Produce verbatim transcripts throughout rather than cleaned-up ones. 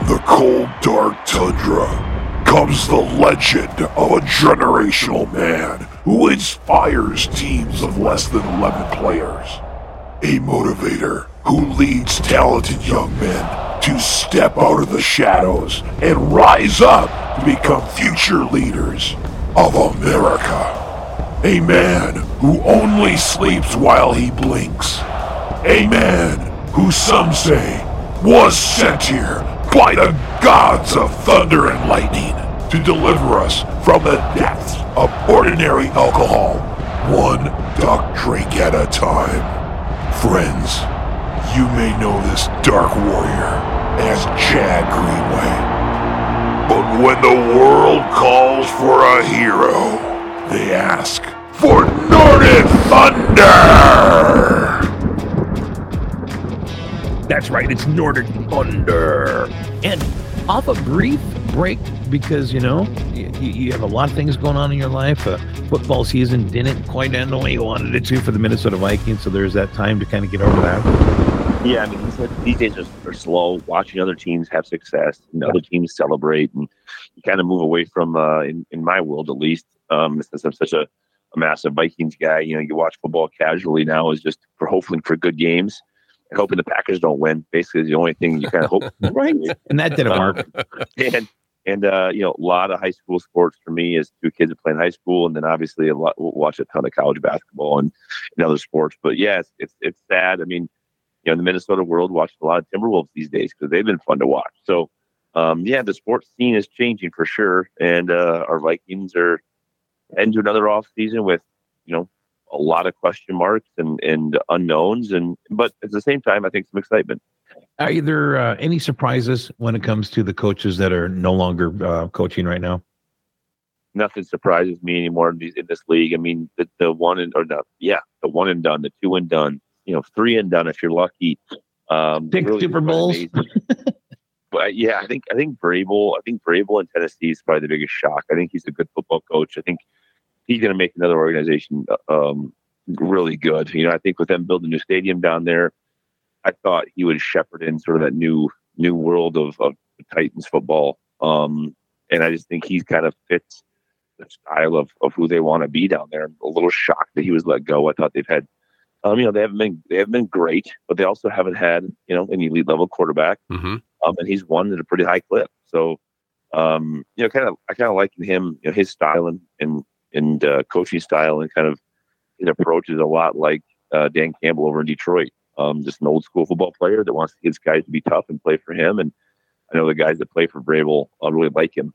From the cold, dark tundra comes the legend of a generational man who inspires teams of less than eleven players. A motivator who leads talented young men to step out of the shadows and rise up to become future leaders of America. A man who only sleeps while he blinks. A man who some say was sent here by the gods of thunder and lightning to deliver us from the depths of ordinary alcohol, one duck drink at a time. Friends, you may know this dark warrior as Chad Greenway, but when the world calls for a hero, they ask for Nordic Thunder! That's right, it's Nordic Thunder. And off a brief break because, you know, you, you have a lot of things going on in your life. Uh, football season didn't quite end the way you wanted it to for the Minnesota Vikings, so there's that time to kind of get over that. Yeah, I mean, these days are, are slow. Watching other teams have success and other teams celebrate, and you kind of move away from, uh, in, in my world at least, um, since I'm such a, a massive Vikings guy, you know, you watch football casually now is just for hopefully for good games. Hoping the Packers don't win, basically, is the only thing you kind of hope. Right. And that didn't work. And, and uh, you know, a lot of high school sports for me is two kids are playing high school, and then obviously a lot we'll watch a ton of college basketball and, and other sports. But, yeah, it's, it's it's sad. I mean, you know, in the Minnesota world, watching a lot of Timberwolves these days because they've been fun to watch. So, um, yeah, the sports scene is changing for sure. And uh, our Vikings are heading to another offseason with, you know, a lot of question marks and, and unknowns, and but at the same time, I think some excitement. Are either uh, any surprises when it comes to the coaches that are no longer uh, coaching right now? Nothing surprises me anymore in, these, in this league. I mean, the, the one and or not, yeah, the one and done, the two and done, you know, three and done if you're lucky. Um, Six really Super Bowls. But yeah, I think I think Vrabel, I think Vrabel in Tennessee is probably the biggest shock. I think he's a good football coach. I think. He's going to make another organization um, really good. You know, I think with them building a new stadium down there, I thought he would shepherd in sort of that new new world of, of Titans football. Um, and I just think he kind of fits the style of, of who they want to be down there. I'm a little shocked that he was let go. I thought they've had, um, you know, they haven't been they haven't been great, but they also haven't had you know an elite level quarterback. Mm-hmm. Um, and he's won at a pretty high clip. So, um, you know, kind of I kind of liken him, you know, his style and. and And uh, coaching style and kind of his approach is a lot like uh, Dan Campbell over in Detroit. Um, just an old school football player that wants his guys to be tough and play for him. And I know the guys that play for Vrabel uh, really like him.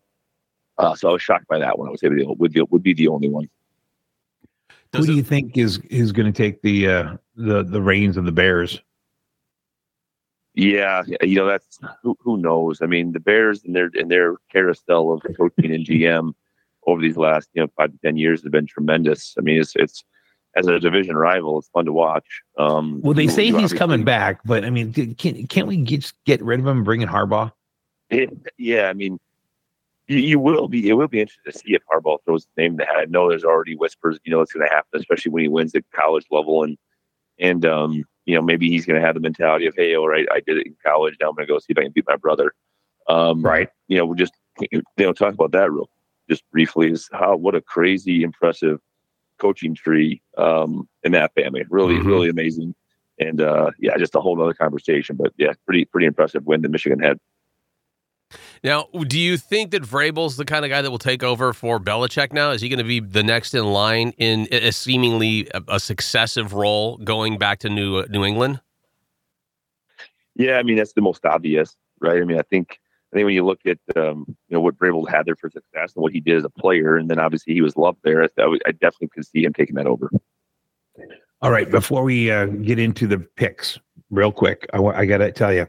Uh, so I was shocked by that one. I would say would be, would be the only one. Does Who do you think is is going to take the uh, the the reins of the Bears? Yeah, you know that's who, who knows. I mean, the Bears and their and their carousel of coaching and G M. Over these last, you know, five to ten years, have been tremendous. I mean, it's it's as a division rival, it's fun to watch. Um, well, they say he's coming back, but I mean, can't can't we just get rid of him and bring in Harbaugh? It, yeah, I mean, you, you will be it will be interesting to see if Harbaugh throws his name in the hat. I know there's already whispers, you know, it's going to happen, especially when he wins at college level, and and um, you know, maybe he's going to have the mentality of, hey, all right, I did it in college, now I'm going to go see if I can beat my brother. Um, right? You know, we just they don't talk about that real. Just briefly, is how what a crazy, impressive coaching tree um, in that family. Really, mm-hmm. really amazing, and uh, yeah, just a whole other conversation. But yeah, pretty, pretty impressive win that Michigan had. Now, do you think that Vrabel's the kind of guy that will take over for Belichick? Now, is he going to be the next in line in a seemingly a, a successive role going back to New uh, New England? Yeah, I mean that's the most obvious, right? I mean, I think. I think when you look at um, you know what Vrabel had there for success and what he did as a player, and then obviously he was loved there, I, I definitely could see him taking that over. All right, before we uh, get into the picks, real quick, I, I got to tell you,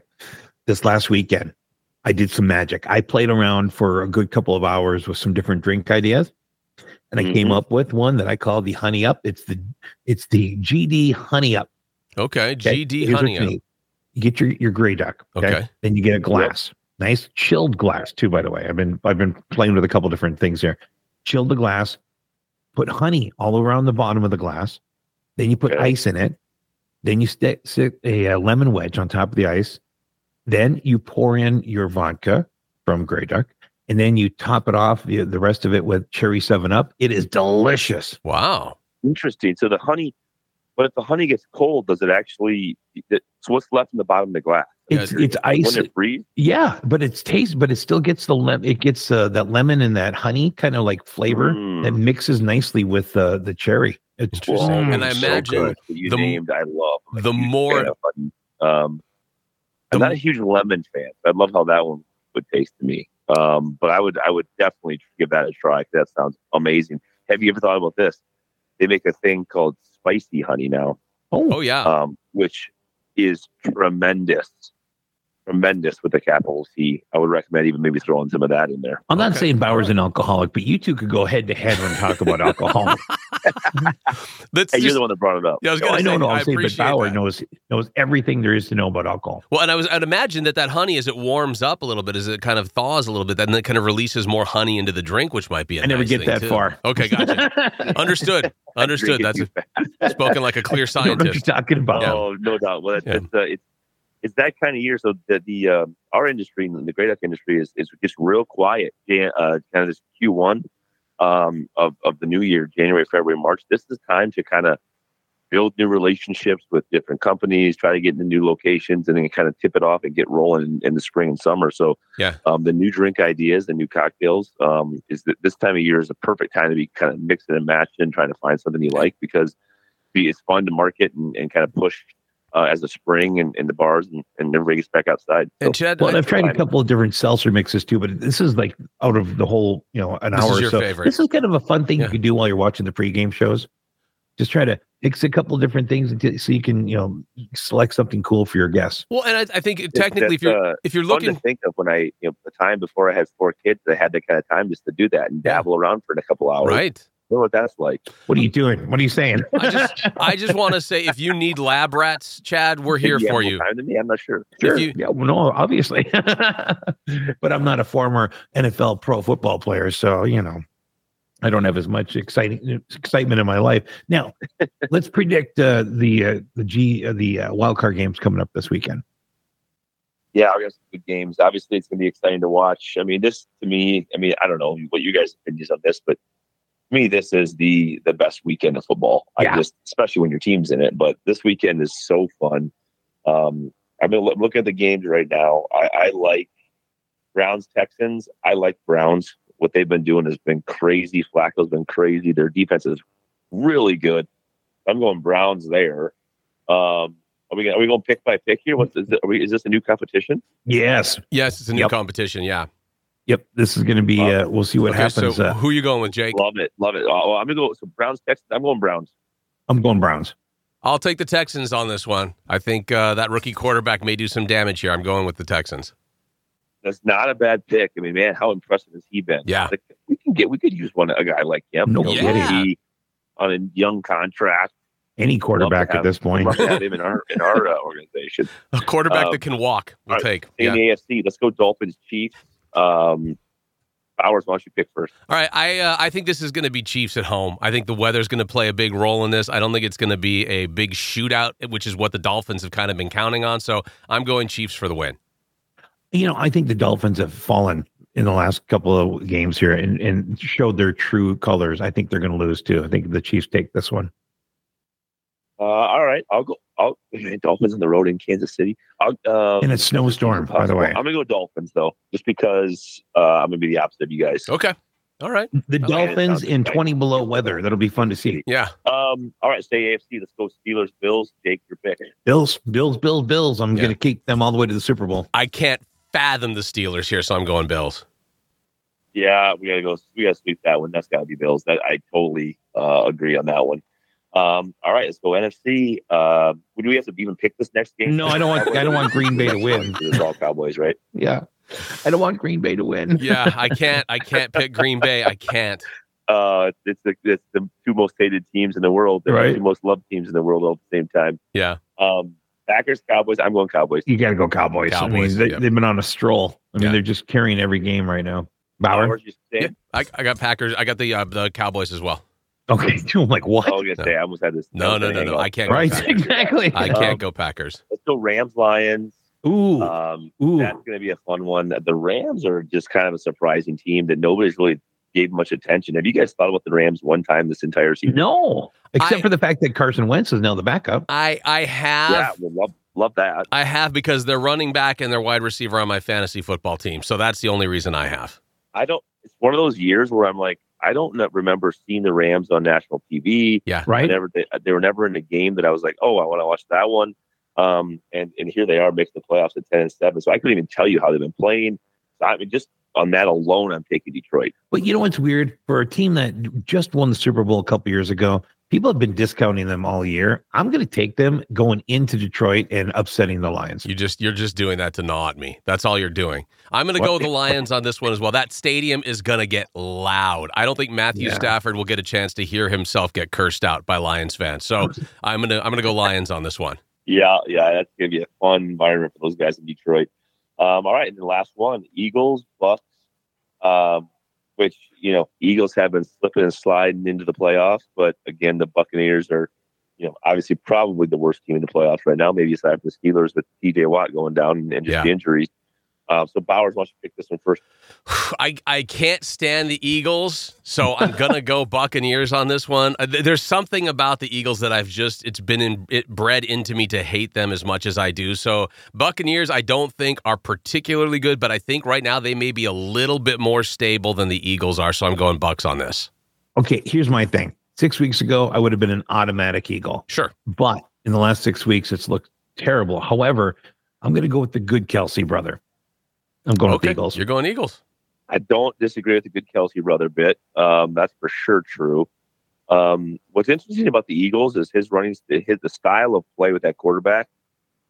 this last weekend, I did some magic. I played around for a good couple of hours with some different drink ideas, and I mm-hmm. came up with one that I call the Honey Up. It's the it's the G D Honey Up. Okay, okay? G D Here's Honey Up. You, you get your, your Grey Duck, okay? okay? Then you get a glass. Yep. Nice chilled glass too, by the way. I've been I've been playing with a couple different things here. Chilled the glass, put honey all around the bottom of the glass. Then you put okay. ice in it. Then you stick, stick a uh, lemon wedge on top of the ice. Then you pour in your vodka from Grey Duck, and then you top it off the, the rest of it with cherry seven up. It is delicious. Wow. Interesting. So the honey, but if the honey gets cold, does it actually, it, so what's left in the bottom of the glass? It's, it's ice. It freeze? Yeah, but it's taste, but it still gets the lemon. It gets uh, that lemon and that honey kind of like flavor mm. that mixes nicely with uh, the cherry. It's interesting. Whoa, and I so imagine you the, named, I love I'm the more. Um, I'm the, not a huge lemon fan. But I love how that one would taste to me. Um, but I would, I would definitely give that a try. That sounds amazing. Have you ever thought about this? They make a thing called spicy honey now. Oh, oh yeah, um, which is tremendous. Tremendous with a capital C. I would recommend even maybe throwing some of that in there. I'm not okay. saying Bauer's an alcoholic, but you two could go head to head and talk about alcohol. That's hey, just, you're the one that brought it up. Yeah, I was going to no, say, no, no, I saying, but Bauer that. knows knows everything there is to know about alcohol. Well, and I was I'd imagine that that honey, as it warms up a little bit, as it kind of thaws a little bit, then it kind of releases more honey into the drink, which might be. A I nice never get thing that too. far. Okay, gotcha. Understood. Understood. That's a, spoken like a clear scientist. What you're talking about? Yeah. Oh, no doubt. Well, that's yeah. uh, it's. It's that kind of year, so that the uh, our industry, the Grey Duck industry, is is just real quiet. Uh, kind of this Q one um, of of the new year, January, February, March. This is time to kind of build new relationships with different companies, try to get into new locations, and then kind of tip it off and get rolling in, in the spring and summer. So, yeah, um, the new drink ideas, the new cocktails, um, is that this time of year is a perfect time to be kind of mixing and matching, trying to find something you like, because it's fun to market and, and kind of push. Uh, as a spring and, and the bars and, and everybody gets back outside. So, and Chad, well, I've tried a couple of different seltzer mixes too, but this is like out of the whole, you know, an this hour or so. Favorite. This is kind of a fun thing yeah. you can do while you're watching the pregame shows. Just try to mix a couple of different things until, so you can, you know, select something cool for your guests. Well, and I, I think it's, technically, if you're uh, if you're looking to think of when I, you know, the time before I had four kids, I had the kind of time just to do that and dabble around for a couple hours, right? I know what that's like. What are you doing? What are you saying? I just, I just want to say, if you need lab rats, Chad, we're here for you. Time to me? I'm not sure. Sure. You, yeah, well, no, obviously. But I'm not a former N F L pro football player, so, you know, I don't have as much exciting excitement in my life. Now, let's predict uh, the uh, the G uh, the uh, wild card games coming up this weekend. Yeah, we have some good games. Obviously, it's going to be exciting to watch. I mean, this to me, I mean, I don't know what you guys' opinions on this, but me, this is the the best weekend of football. Yeah. I just, especially when your team's in it. But this weekend is so fun. Um, I'm gonna look at the games right now. I, I like Browns Texans. I like Browns. What they've been doing has been crazy. Flacco's been crazy. Their defense is really good. I'm going Browns there. Um, are we gonna, are we going pick by pick here? What's is, it, are we, is this a new competition? Yes, yes, it's a new yep. competition. Yeah. Yep, this is going to be. Uh, we'll see what okay, happens. So, uh, who are you going with, Jake? Love it, love it. Oh, I'm going to go so Browns, Texans. I'm going Browns. I'm going Browns. I'll take the Texans on this one. I think uh, that rookie quarterback may do some damage here. I'm going with the Texans. That's not a bad pick. I mean, man, how impressive has he been? Yeah, like, we can get. We could use one a guy like him. No kidding. Yeah. On a young contract. Any quarterback have, at this point. Love to have him in our in our uh, organization. A quarterback um, that can walk. We'll right, take in yeah. the A F C. Let's go Dolphins, Chiefs. Um, Bowers, why don't you pick first? All right, I uh, I think this is going to be Chiefs at home. I think the weather's going to play a big role in this. I don't think it's going to be a big shootout, which is what the Dolphins have kind of been counting on. So I'm going Chiefs for the win. You know, I think the Dolphins have fallen in the last couple of games here and, and showed their true colors. I think they're going to lose too. I think the Chiefs take this one. Uh, all right, I'll go. I'll, Dolphins on the road in Kansas City. I'll, um, in a snowstorm, by the way. I'm going to go Dolphins, though, just because uh, I'm going to be the opposite of you guys. Okay. All right. The okay, Dolphins in exciting. twenty below weather. That'll be fun to see. Yeah. Um. All right, stay A F C. Let's go Steelers, Bills. Jake, your pick. Bills, Bills, Bills, Bills. I'm yeah. going to keep them all the way to the Super Bowl. I can't fathom the Steelers here, so I'm going Bills. Yeah, we got to go. We got to sweep that one. That's got to be Bills. That I totally uh, agree on that one. Um, all right, let's go N F C. Uh, do we have to even pick this next game? No, I don't want. I don't want Green Bay to win. It's all Cowboys, right? Yeah, I don't want Green Bay to win. Yeah, I can't. I can't pick Green Bay. I can't. Uh, it's the it's the two most hated teams in the world. They're right. The two most loved teams in the world all at the same time. Yeah. Um, Packers, Cowboys. I'm going Cowboys. You got to go Cowboys. Cowboys. I mean, they, yeah. they've been on a stroll. I mean, yeah. they're just carrying every game right now. Bauer, yeah, I, I got Packers. I got the uh, the Cowboys as well. Okay, I'm like, what? Oh, I was gonna say, I almost had this. No, no, no, no. I can't go Packers. Right, exactly. I can't go Packers. Let's go Rams, Lions. Ooh, um, ooh. That's going to be a fun one. The Rams are just kind of a surprising team that nobody's really gave much attention. Have you guys thought about the Rams one time this entire season? No, except I, for the fact that Carson Wentz is now the backup. I, I have. Yeah, we'll love, love that. I have because they're running back and their wide receiver on my fantasy football team. So that's the only reason I have. I don't. It's one of those years where I'm like, I don't remember seeing the Rams on national T V. Yeah, right. I never, they, they were never in a game that I was like, oh, I want to watch that one. Um, and, and here they are making the playoffs at ten and seven. So I couldn't even tell you how they've been playing. So I mean, just on that alone, I'm taking Detroit. But you know what's weird? For a team that just won the Super Bowl a couple years ago, people have been discounting them all year. I'm going to take them going into Detroit and upsetting the Lions. You just, you're just doing that to gnaw at me. That's all you're doing. I'm going to go with the Lions on this one as well. That stadium is going to get loud. I don't think Matthew yeah. Stafford will get a chance to hear himself get cursed out by Lions fans. So I'm going to, I'm going to go Lions on this one. Yeah, yeah, that's going to be a fun environment for those guys in Detroit. Um, all right, and the last one, Eagles, Bucks, um, which, you know, Eagles have been slipping and sliding into the playoffs, but again, the Buccaneers are, you know, obviously probably the worst team in the playoffs right now, maybe aside from the Steelers with T J Watt going down and, and just yeah. the injuries. Uh, so Bauer wants to pick this one first. I, I can't stand the Eagles, so I'm going to go Buccaneers on this one. There's something about the Eagles that I've just, it's been in, it bred into me to hate them as much as I do. So Buccaneers, I don't think are particularly good, but I think right now they may be a little bit more stable than the Eagles are, so I'm going Bucks on this. Okay, here's my thing. Six weeks ago, I would have been an automatic Eagle. Sure. But in the last six weeks, it's looked terrible. However, I'm going to go with the good Kelce brother. I'm going okay. with Eagles. You're going Eagles. I don't disagree with the good Kelce brother bit. Um, that's for sure true. Um, what's interesting about the Eagles is his running, his the style of play with that quarterback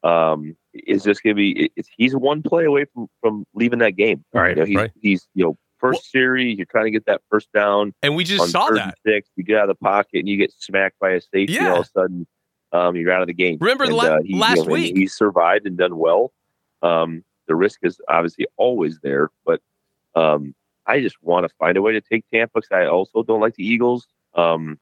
um, is just going to be. It's, he's one play away from, from leaving that game. All right, you know, he's, right. he's you know first well, series. You're trying to get that first down, and we just saw that. Six, you get out of the pocket and you get smacked by a safety. Yeah. All of a sudden, um, you're out of the game. Remember and, la- uh, he, last you know, week, he survived and done well. Um, The risk is obviously always there, but um, I just want to find a way to take Tampa because I also don't like the Eagles. Um,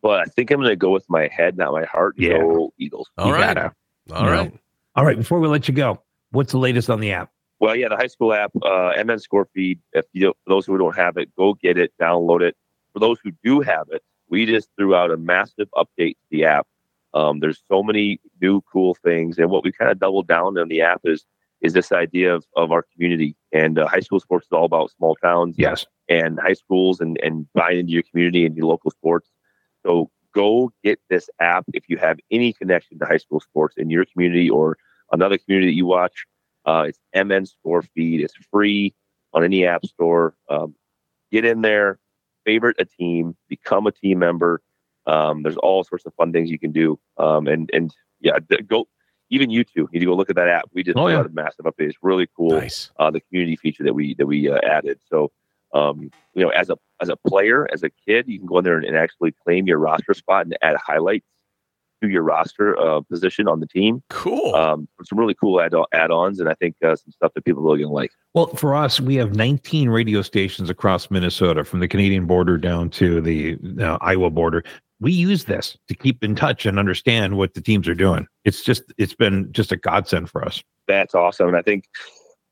but I think I'm going to go with my head, not my heart. Yeah, so Eagles. All you right, gotta, all right, know. all right. Before we let you go, what's the latest on the app? Well, yeah, the high school app, uh, M N Scorefeed. If you don't, for those who don't have it, go get it, download it. For those who do have it, we just threw out a massive update to the app. Um, there's so many new cool things, and what we kind of doubled down on the app is. is this idea of, of our community. And uh, high school sports is all about small towns yes. and high schools and, and buying into your community and your local sports. So go get this app if you have any connection to high school sports in your community or another community that you watch. Uh, it's M N Scorefeed. It's free on any app store. Um, get in there, favorite a team, become a team member. Um, there's all sorts of fun things you can do. Um, and, and yeah, go, Even you two need to go look at that app. We just oh, yeah. got a massive update. It's really cool. Nice. Uh, the community feature that we that we uh, added. So, um, you know, as a as a player, as a kid, you can go in there and, and actually claim your roster spot and add highlights to your roster uh, position on the team. Cool. Um, some really cool add add-ons, and I think uh, some stuff that people are really gonna like. Well, for us, we have nineteen radio stations across Minnesota, from the Canadian border down to the uh, Iowa border. We use this to keep in touch and understand what the teams are doing. It's just, it's been just a godsend for us. That's awesome. And I think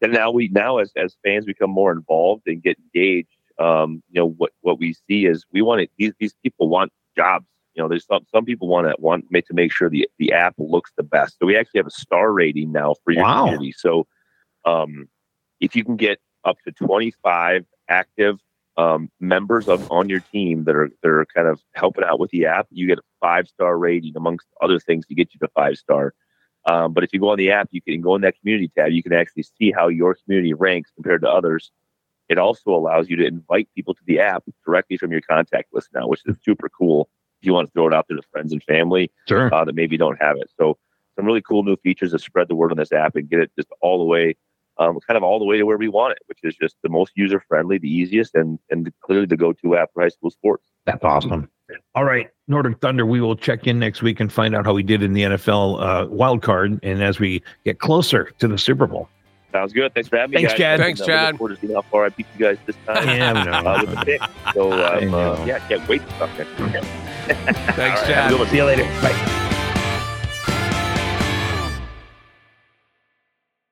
that now we, now as, as fans become more involved and get engaged, um, you know, what, what we see is we want to, these, these people want jobs. You know, there's some, some people want to want to make sure the, the app looks the best. So we actually have a star rating now for your wow. community. So um, if you can get up to twenty-five active Um, members of on your team that are they're kind of helping out with the app, you get a five star rating amongst other things to get you to five star. Um, but if you go on the app, you can go in that community tab. You can actually see how your community ranks compared to others. It also allows you to invite people to the app directly from your contact list now, which is super cool. If you want to throw it out to the friends and family sure. uh, that maybe don't have it, so some really cool new features to spread the word on this app and get it just all the way. Um, kind of all the way to where we want it, which is just the most user-friendly, the easiest, and and clearly the go-to app for high school sports. That's awesome. All right, Nordic Thunder, we will check in next week and find out how we did in the N F L uh, wild card and as we get closer to the Super Bowl. Sounds good. Thanks for having Thanks, me, guys. Chad. Thanks, and, uh, Chad. Thanks, Chad. How far I beat you guys this time. Yeah, no. uh, with the pick. So, um, uh, yeah, can't wait to talk next week. Thanks, right, Chad. See you later. Bye.